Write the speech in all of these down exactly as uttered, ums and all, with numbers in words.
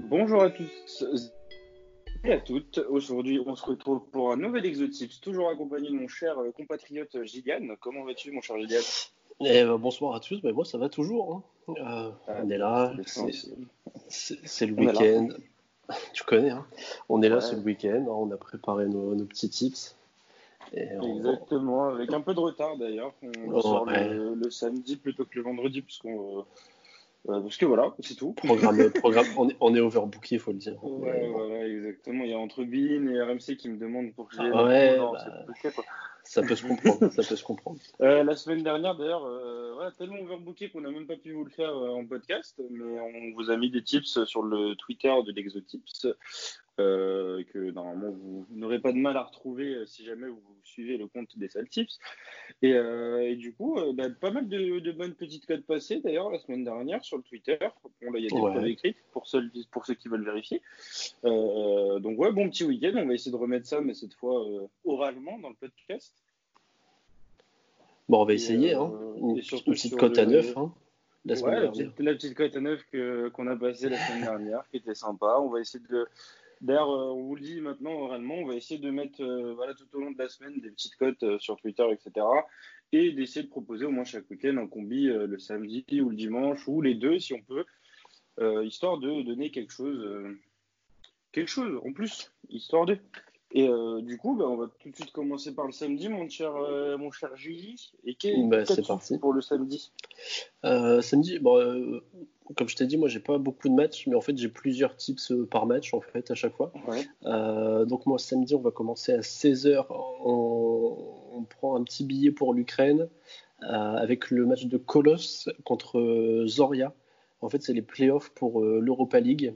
Bonjour à tous et à toutes. Aujourd'hui, on se retrouve pour un nouvel ExoTips, toujours accompagné de mon cher compatriote Gillian. Comment vas-tu, mon cher Gillian ? Eh ben, bonsoir à tous. Mais moi, ça va toujours. Hein. Euh, ah, on est là. C'est, c'est, c'est, c'est le on week-end. Tu connais. Hein. On est là, ouais. C'est le week-end. On a préparé nos, nos petits tips. Et on... Exactement. Avec un peu de retard, d'ailleurs. On oh, sort ouais. le, le samedi plutôt que le vendredi, puisqu'on... Euh... Euh, parce que voilà, c'est tout. Programme, programme, on est, on est overbooké, il faut le dire. Ouais, voilà, exactement. Il y a entre Bean et R M C qui me demandent pour que j'ai... Ah ouais, non, bah, c'est compliqué, quoi. Ça peut se comprendre, ça peut se comprendre. Euh, la semaine dernière, d'ailleurs, euh, voilà, tellement overbooké qu'on n'a même pas pu vous le faire euh, en podcast, mais on vous a mis des tips sur le Twitter de l'ExoTips euh, que normalement vous n'aurez pas de mal à retrouver euh, si jamais vous suivez le compte des sales tips. Et, euh, et du coup, euh, bah, pas mal de, de bonnes petites codes passées, d'ailleurs, la semaine dernière sur le Twitter. Bon, là, il y a des ouais. codes écrites pour, seul, pour ceux qui veulent vérifier. Euh, donc, ouais, bon petit week-end. On va essayer de remettre ça, mais cette fois euh, oralement dans le podcast. Bon, on va essayer. Euh, hein. Une petite cote le... à neuf. Hein, la, ouais, la, petite, la petite cote à neuf que, qu'on a passée la semaine dernière, qui était sympa. On va essayer de. D'ailleurs, euh, on vous le dit maintenant oralement, on va essayer de mettre euh, voilà, tout au long de la semaine des petites cotes euh, sur Twitter, et cetera. Et d'essayer de proposer au moins chaque week-end un combi euh, le samedi ou le dimanche, ou les deux si on peut, euh, histoire de donner quelque chose, euh, quelque chose en plus, histoire de... Et euh, du coup, bah, on va tout de suite commencer par le samedi, mon cher, euh, mon cher Gigi. Et qu'est-ce bah, que tu fais pour le samedi ? euh, Samedi, bon, euh, comme je t'ai dit, moi, j'ai pas beaucoup de matchs, mais en fait, j'ai plusieurs tips par match, en fait, à chaque fois. Ouais. Euh, donc, moi, samedi, on va commencer à seize heures. On, on prend un petit billet pour l'Ukraine euh, avec le match de Kolos contre Zoria. En fait, c'est les playoffs pour euh, l'Europa League.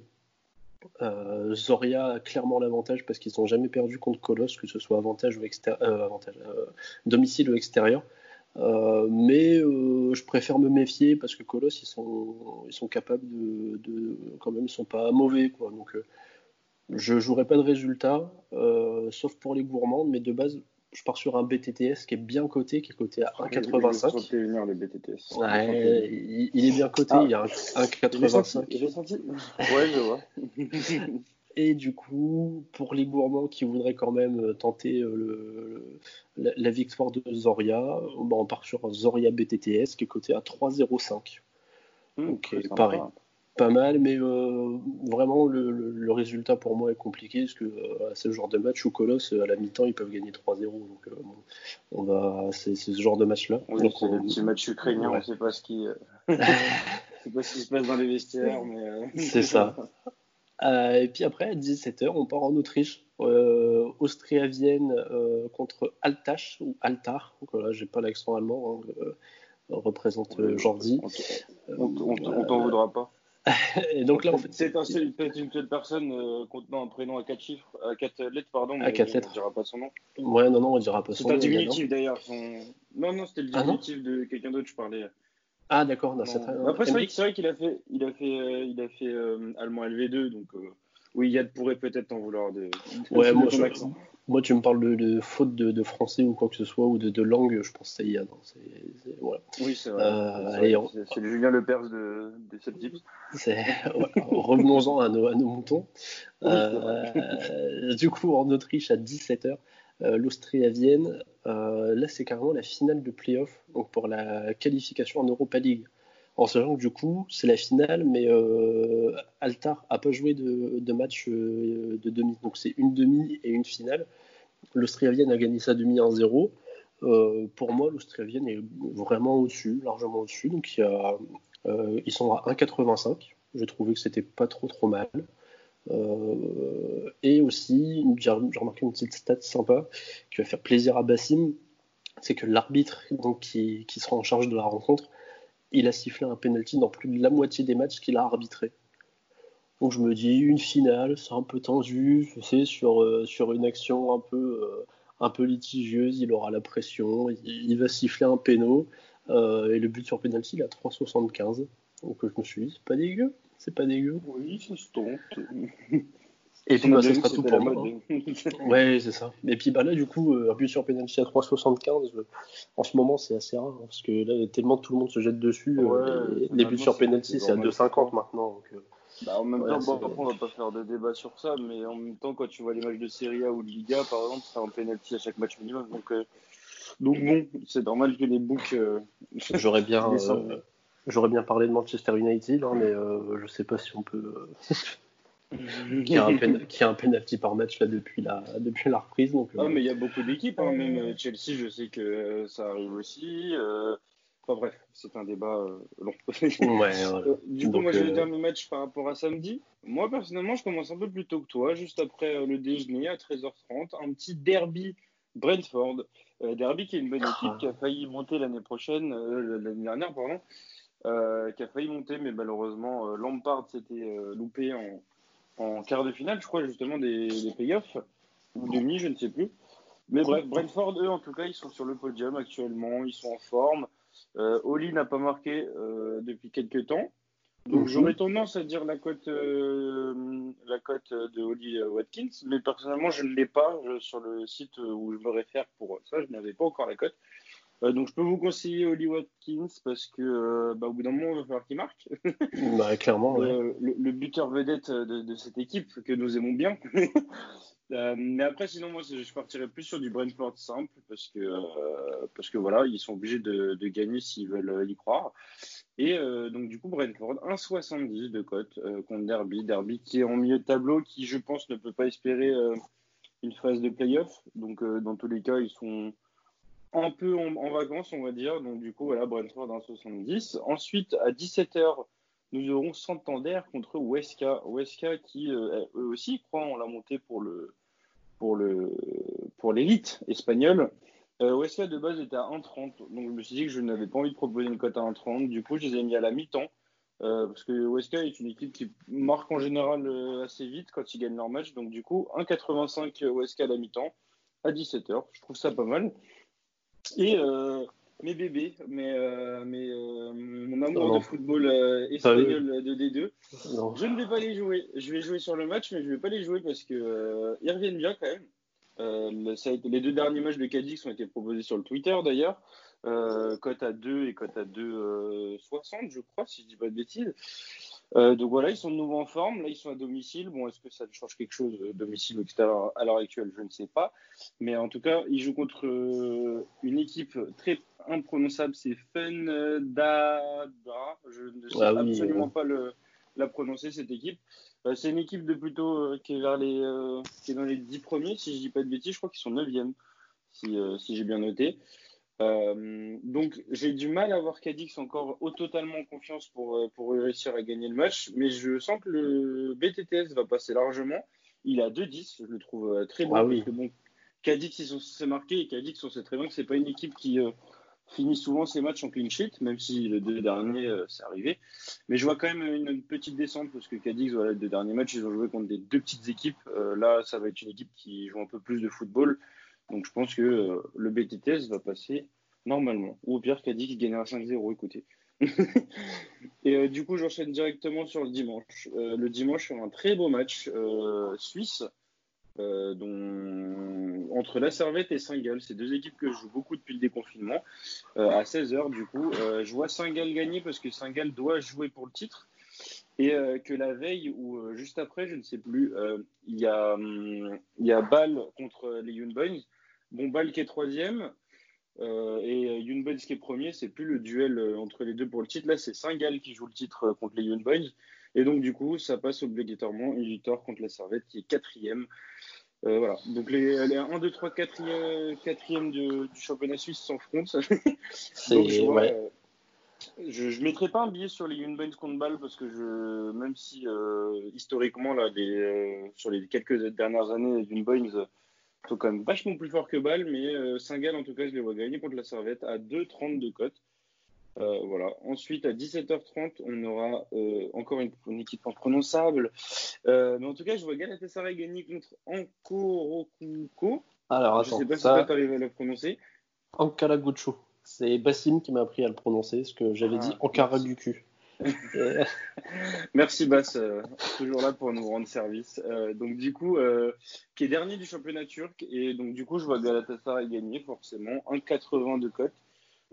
Euh, Zoria a clairement l'avantage parce qu'ils n'ont jamais perdu contre Kolos, que ce soit avantage ou exter- euh, avantage, euh, domicile ou extérieur. Euh, mais euh, je préfère me méfier parce que Kolos, ils sont, ils sont capables de, de, quand même, ils sont pas mauvais, quoi. Donc, euh, je jouerai pas de résultat, euh, sauf pour les gourmands. Mais de base, je pars sur un B T T S qui est bien coté, qui est coté à un virgule quatre-vingt-cinq. Le B T T S. Ouais, il, il est bien coté, ah, il y a un virgule quatre-vingt-cinq. J'ai senti. Ouais, je vois. Et du coup, pour les gourmands qui voudraient quand même tenter le, le, la, la victoire de Zoria, bah on part sur Zoria B T T S qui est coté à trois virgule zéro cinq. Mmh, donc, pareil. Pas mal, mais euh, vraiment le, le, le résultat pour moi est compliqué parce que euh, c'est le genre de match où Kolos à la mi-temps ils peuvent gagner trois zéro, donc euh, on va c'est, c'est ce genre de match là. Oui, donc c'est on... le match ukrainien, ouais. On sait pas ce qui c'est pas ce qui se passe dans les vestiaires, mais euh... c'est ça. Euh, et puis après à dix-sept heures on part en Autriche, euh, Austria Vienne euh, contre Altach ou Altar, donc là j'ai pas l'accent allemand, hein, euh, représente euh, Jordi. On, on, on t'en voudra pas. Et donc là, en fait, c'est un seul, peut-être une seule personne euh, contenant un prénom à quatre chiffres, à quatre lettres, pardon. Mais à quatre lettres. On dira pas son nom. Ouais, non, non, on dira pas son nom. C'est un diminutif d'ailleurs. Son... Non, non, c'était le diminutif ah, de quelqu'un d'autre. Je parlais. Ah d'accord, non, non. C'est très... Après, c'est vrai, c'est vrai qu'il a fait, il a fait, euh, il a fait euh, allemand L V deux, donc euh, oui, Yad pourrait peut-être t'en vouloir de. de ouais, moi, de je... moi, tu me parles de, de faute de, de français ou quoi que ce soit ou de, de langue, je pense que c'est Yad. C'est, c'est... Voilà. Oui, c'est vrai. Euh, c'est, allez, on... c'est, c'est le Julien Le Perse de, de Septips. C'est, voilà, revenons-en à nos, à nos moutons. Oui, euh, du coup, en Autriche, à dix-sept heures, euh, l'Austria Vienne. Euh, là, c'est carrément la finale de play-off donc pour la qualification en Europa League. En sachant que du coup, c'est la finale, mais euh, Altar n'a pas joué de, de match euh, de demi. Donc, c'est une demi et une finale. L'Austria Vienne a gagné sa demi un zéro. Euh, pour moi, l'Austria Vienne est vraiment au-dessus, largement au-dessus. Donc, il y a. Euh, ils sont à un virgule quatre-vingt-cinq, j'ai trouvé que c'était pas trop trop mal. Euh, et aussi, j'ai remarqué une petite stat sympa qui va faire plaisir à Bassim, c'est que l'arbitre donc, qui, qui sera en charge de la rencontre, il a sifflé un penalty dans plus de la moitié des matchs qu'il a arbitré. Donc je me dis, une finale, c'est un peu tendu, tu sais, sur, euh, sur une action un peu, euh, un peu litigieuse, il aura la pression, il, il va siffler un péno. Euh, et le but sur penalty, il a trois virgule soixante-quinze. Donc je me suis dit, c'est pas dégueu. C'est pas dégueu. Oui, ça se tente. Et puis, bah, ça sera tout pour moi. Ouais, c'est ça. Et puis, bah, là, du coup, un but sur penalty à trois virgule soixante-quinze, euh, en ce moment, c'est assez rare, hein, parce que là, tellement tout le monde se jette dessus. Ouais, euh, les, les buts sur penalty, c'est à deux virgule cinquante maintenant. Donc, euh, bah, en même ouais, temps, bon, après, on va pas faire de débat sur ça, mais en même temps, quand tu vois les matchs de Serie A ou de Liga, par exemple, c'est un penalty à chaque match minimum. Donc, euh, donc bon, c'est normal que les books. Euh, J'aurais bien. Euh, J'aurais bien parlé de Manchester United, hein, mais euh, je sais pas si on peut. Qui a un penalty par match là depuis la depuis la reprise donc. Ah euh... mais il y a beaucoup d'équipes, hein, même Chelsea, je sais que euh, ça arrive aussi. Euh... Enfin bref, c'est un débat euh, long. Ouais, voilà. Du coup, donc, moi euh... je vais dire mes matchs par rapport à samedi. Moi personnellement, je commence un peu plus tôt que toi, juste après euh, le déjeuner à treize heures trente, un petit derby Brentford, euh, derby qui est une bonne équipe ah. qui a failli monter l'année prochaine, euh, l'année dernière pardon, euh, qui a failli monter, mais malheureusement euh, Lampard s'était euh, loupé en en quart de finale, je crois, justement, des, des playoffs, ou demi, je ne sais plus. Mais bref, Brentford, eux, en tout cas, ils sont sur le podium actuellement, ils sont en forme. Euh, Olly n'a pas marqué euh, depuis quelques temps. Donc, j'aurais tendance à dire la cote euh, la cote de Olly Watkins, mais personnellement, je ne l'ai pas. Je, sur le site où je me réfère pour ça, je n'avais pas encore la cote. Euh, donc, je peux vous conseiller Olly Watkins parce que, euh, bah, au bout d'un moment, il va falloir qu'il marque. Bah, clairement, ouais. euh, le, le buteur vedette de, de cette équipe que nous aimons bien. euh, mais après, sinon, moi, je partirais plus sur du Brentford simple parce que, euh, parce que voilà, ils sont obligés de, de gagner s'ils veulent y croire. Et euh, donc, du coup, Brentford, un virgule soixante-dix de cote euh, contre Derby. Derby qui est en milieu de tableau, qui, je pense, ne peut pas espérer euh, une phase de play-off. Donc, euh, dans tous les cas, ils sont un peu en, en vacances, on va dire. Donc, du coup, voilà, Brentford un virgule soixante-dix. Ensuite, à dix-sept heures, nous aurons Santander contre Huesca. Huesca qui, euh, eux aussi, croient en la montée pour, le, pour, le, pour l'élite espagnole. Euh, Huesca, de base, était à un virgule trente. Donc, je me suis dit que je n'avais pas envie de proposer une cote à un virgule trente. Du coup, je les ai mis à la mi-temps. Euh, parce que Huesca est une équipe qui marque en général euh, assez vite quand ils gagnent leur match. Donc, du coup, un virgule quatre-vingt-cinq Huesca à la mi-temps à dix-sept heures. Je trouve ça pas mal. Et euh, mes bébés, mes, euh, mes, euh, mon amour non. de football euh, espagnol ah, oui. de D deux, non. je ne vais pas les jouer. Je vais jouer sur le match, mais je ne vais pas les jouer parce qu'ils euh, reviennent bien quand même. Euh, ça a été, les deux derniers matchs de Cadix ont été proposés sur le Twitter d'ailleurs. Euh, cote à deux et cote à deux virgule soixante, euh, je crois, si je ne dis pas de bêtises. Euh, donc voilà, ils sont de nouveau en forme. Là, ils sont à domicile. Bon, est-ce que ça change quelque chose, domicile ou extérieur à l'heure actuelle, je ne sais pas. Mais en tout cas, ils jouent contre euh, une équipe très imprononçable. C'est Fenerbahçe. Je ne sais ah, absolument oui. pas le, la prononcer, cette équipe. Euh, c'est une équipe de plutôt euh, qui est vers les, euh, qui est dans les dix premiers, si je ne dis pas de bêtises. Je crois qu'ils sont neuvième, si, euh, si j'ai bien noté. Euh, donc j'ai du mal à voir Cadix encore au totalement en confiance pour, pour réussir à gagner le match, mais je sens que le B T T S va passer largement. Il a deux dix, je le trouve très bon. Ah oui. Parce que bon, Cadix, ils sont censés marquer, et Cadix, on sait très bien que c'est pas une équipe qui euh, finit souvent ses matchs en clean sheet, même si les deux derniers euh, c'est arrivé, mais je vois quand même une, une petite descente parce que Cadix, voilà, les deux derniers matchs ils ont joué contre des deux petites équipes. euh, là ça va être une équipe qui joue un peu plus de football. Donc, je pense que euh, le B T T S va passer normalement. Ou au pire, Cadix gagnera cinq zéro, écoutez. Et euh, du coup, j'enchaîne directement sur le dimanche. Euh, le dimanche, sur un très beau match euh, suisse euh, dont... entre la Servette et Saint-Gall. C'est deux équipes que je joue beaucoup depuis le déconfinement. Euh, à seize heures, du coup, euh, je vois Saint-Gall gagner parce que Saint-Gall doit jouer pour le titre. Et euh, que la veille ou euh, juste après, je ne sais plus, euh, il y a, hum, il y a Bâle contre les Unbuyce. Bon, Bâle qui est troisième euh, et Unbuyce qui est premier, c'est plus le duel euh, entre les deux pour le titre. Là, c'est Saint-Gall qui joue le titre euh, contre les Unbuyce. Et donc, du coup, ça passe obligatoirement une victoire contre la Servette qui est quatrième. Euh, voilà. Donc, les, les un, deux, trois, quatrième du, du championnat suisse s'affrontent. Donc, je vois, ouais. euh, Je ne mettrai pas un billet sur les Unbuyce contre Bâle parce que je, même si euh, historiquement, là, des, euh, sur les quelques dernières années, les Unbuyce euh, sont quand même vachement plus forts que Bâle, mais euh, Saint-Gall, en tout cas, je les vois gagner contre la Servette à deux virgule trente de cote. Euh, voilà. Ensuite, à dix-sept heures trente, on aura euh, encore une, une équipe imprononçable. Euh, mais en tout cas, je vois Galatasaray gagner contre Ankaragücü. Alors, attends, je ne sais pas ça... si tu arrives à le prononcer. Ankaragücü. C'est Bassim qui m'a appris à le prononcer, ce que j'avais ah, dit Ankaragücü. Merci Bass, euh, toujours là pour nous rendre service. Euh, donc du coup, euh, qui est dernier du championnat turc, et donc du coup je vois Galatasaray gagner forcément, un virgule quatre-vingts de cote,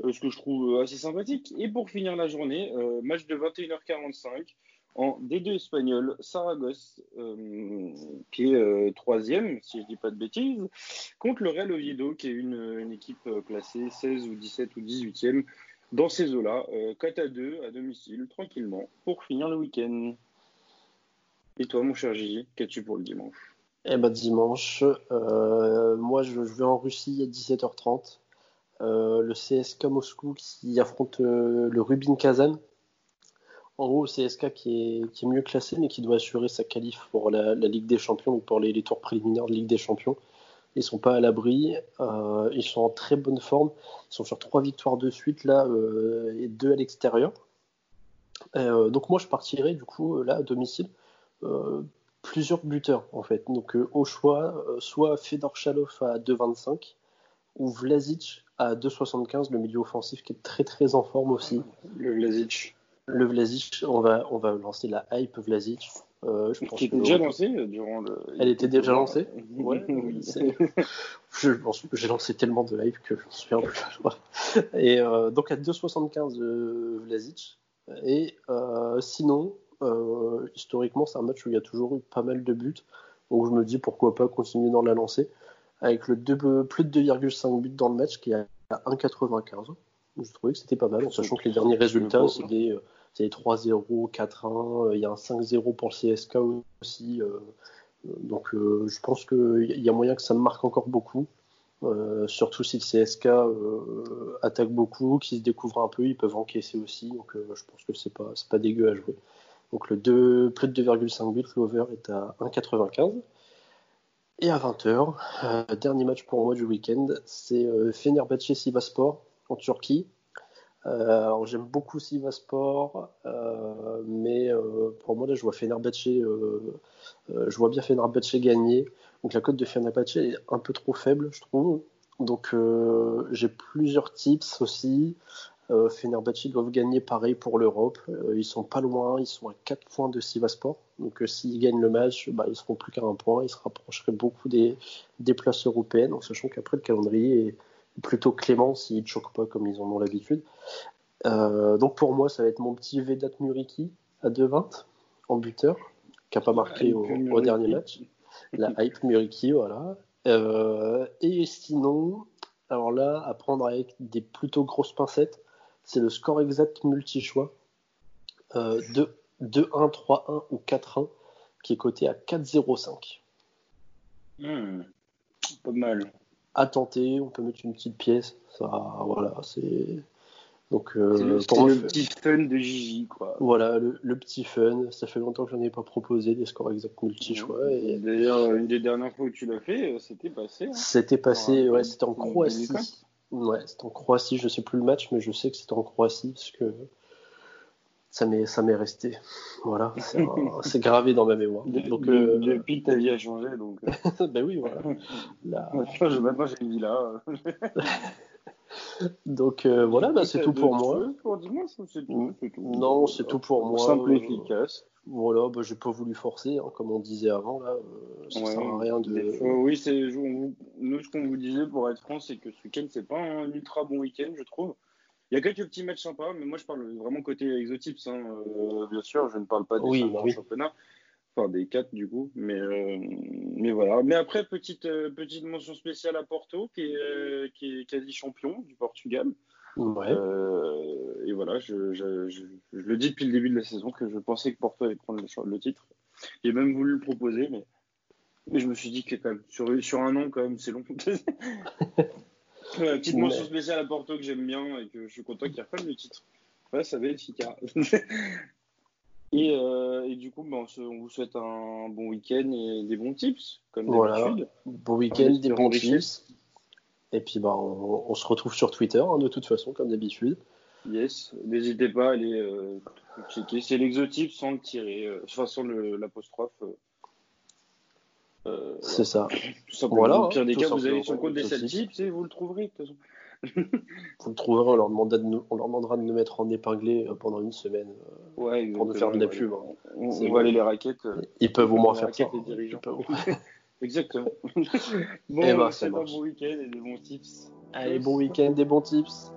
euh, ce que je trouve assez sympathique. Et pour finir la journée, euh, match de vingt et une heures quarante-cinq en D deux espagnol, Saragosse, euh, qui est euh, troisième, si je ne dis pas de bêtises, contre le Real Oviedo, qui est une, une équipe classée seize ou dix-sept ou dix-huitième, dans ces eaux-là, euh, quatre à deux à domicile, tranquillement, pour finir le week-end. Et toi, mon cher Gigi, qu'as-tu pour le dimanche ? Eh ben dimanche, euh, moi je, je vais en Russie à dix-sept heures trente. Euh, le C S K A Moscou qui affronte euh, le Rubin Kazan. En gros, le C S K A qui est, qui est mieux classé, mais qui doit assurer sa qualif pour la, la Ligue des Champions ou pour les, les tours préliminaires de Ligue des Champions. Ils sont pas à l'abri, euh, ils sont en très bonne forme, ils sont sur trois victoires de suite là, euh, et deux à l'extérieur. Euh, donc moi je partirai du coup là à domicile, euh, plusieurs buteurs en fait. Donc euh, au choix, euh, soit Fedor Chalov à deux virgule vingt-cinq ou Vlasic à deux virgule soixante-quinze, le milieu offensif qui est très très en forme aussi. Le Vlasic. Le Vlasic, on va, on va lancer la hype Vlasic. Euh, je pense qui était déjà lancée durant le. Elle était déjà lancée. Ouais. Oui, c'est... je pense que j'ai lancé tellement de hype que je me souviens plus. Et euh, donc à deux virgule soixante-quinze euh, Vlasic. Et euh, sinon, euh, historiquement, c'est un match où il y a toujours eu pas mal de buts. Donc je me dis pourquoi pas continuer dans la lancée avec le deux, plus de deux virgule cinq buts dans le match qui est à un virgule quatre-vingt-quinze. Je trouvais que c'était pas mal, en sachant que les derniers résultats, c'est des, euh, c'est des trois zéro, quatre un, euh, il y a un cinq zéro pour le C S K A aussi. Euh, donc euh, je pense qu'il y a moyen que ça me marque encore beaucoup, euh, surtout si le C S K A euh, attaque beaucoup, qu'ils se découvrent un peu, ils peuvent encaisser aussi. Donc euh, je pense que c'est pas, c'est pas dégueu à jouer. Donc le deux, plus de deux virgule cinq buts, l'over est à un virgule quatre-vingt-quinze. Et à vingt heures, euh, dernier match pour moi du week-end, c'est euh, Fenerbahçe Sivasspor en Turquie. Euh, alors j'aime beaucoup Sivasspor, euh, mais euh, pour moi là je vois Fenerbahçe, euh, euh, je vois bien Fenerbahçe gagner. Donc la cote de Fenerbahçe est un peu trop faible, je trouve. Donc euh, j'ai plusieurs tips aussi. Euh, Fenerbahçe doivent gagner pareil pour l'Europe. Euh, ils sont pas loin, ils sont à quatre points de Sivasspor. Donc euh, s'ils gagnent le match, bah, ils seront plus qu'à un point. Ils se rapprocheraient beaucoup des, des places européennes, en sachant qu'après le calendrier est plutôt clément s'ils ne choquent pas comme ils en ont l'habitude. Euh, donc pour moi, ça va être mon petit Vedat Muriqi à deux virgule vingt en buteur, qui n'a pas marqué au, au dernier match. La hype Muriqi, voilà. Euh, et sinon, alors là, à prendre avec des plutôt grosses pincettes, c'est le score exact multi-choix euh, de deux un, trois un ou quatre un, qui est coté à quatre virgule zéro cinq. Mmh, pas mal. À tenter, on peut mettre une petite pièce, ça, voilà, c'est donc euh, c'est le, c'est moi, le je... petit fun de Gigi, quoi. Voilà, le, le petit fun, ça fait longtemps que j'en ai pas proposé des scores exacts multi-choix. Et... D'ailleurs, une des dernières fois où tu l'as fait, c'était passé. Hein. C'était passé, ah, ouais, c'était en Croatie. Ouais, c'était en Croatie, je sais plus le match, mais je sais que c'était en Croatie parce que ça m'est, ça m'est resté. Voilà, c'est, un, c'est gravé dans ma mémoire. Donc, de, euh, depuis que ta vie a changé, donc. Ben oui, voilà. Là... Je, maintenant, j'ai une vie là. Donc euh, voilà, bah, c'est tout pour moi. Pour dimanche, c'est tout, c'est tout. Non, c'est tout pour moi. Simple et efficace. Voilà, bah, j'ai pas voulu forcer, hein, comme on disait avant là. Euh, ça ouais, sert à rien de. Euh, oui, c'est on, nous ce qu'on vous disait pour être franc, c'est que ce week-end c'est pas un ultra bon week-end, je trouve. Il y a quelques petits matchs sympas, mais moi je parle vraiment côté ExoTips, hein. euh, bien sûr, je ne parle pas des oui, oui. championnats, enfin des quatre du coup, mais, euh, mais voilà. Mais après, petite, euh, petite mention spéciale à Porto, qui est, euh, qui est quasi champion du Portugal. Ouais. Euh, et voilà, je, je, je, je le dis depuis le début de la saison, que je pensais que Porto allait prendre le, le titre. J'ai même voulu le proposer, mais, mais je me suis dit que quand même, sur, sur un an, quand même, c'est long. Euh, petite mention spéciale à Porto que j'aime bien et que je suis content qu'il reprenne le titre. Ouais, ça va être efficace. et, euh, et du coup, bah, on, se, on vous souhaite un bon week-end et des bons tips, comme voilà. d'habitude. Bon week-end, des bons tips. Et puis, bah, on, on se retrouve sur Twitter, hein, de toute façon, comme d'habitude. Yes, n'hésitez pas à aller euh, checker. C'est l'exotype sans le tirer, euh, enfin sans le, l'apostrophe. Euh. Euh, c'est ça. Tout simplement. Voilà, au pire des cas, vous allez sur le compte des Septips et vous le trouverez. De toute façon. Vous le trouverez, on leur, demanda de nous, on leur demandera de nous mettre en épinglé pendant une semaine euh, ouais, pour nous faire de la pub. Hein. On, on va aller les raquettes. Euh, ils peuvent au moins faire ça. Les dirigeants. Exactement. Bon, eh ben, c'est bon week-end et des bons tips. Allez, bon week-end, des bons tips.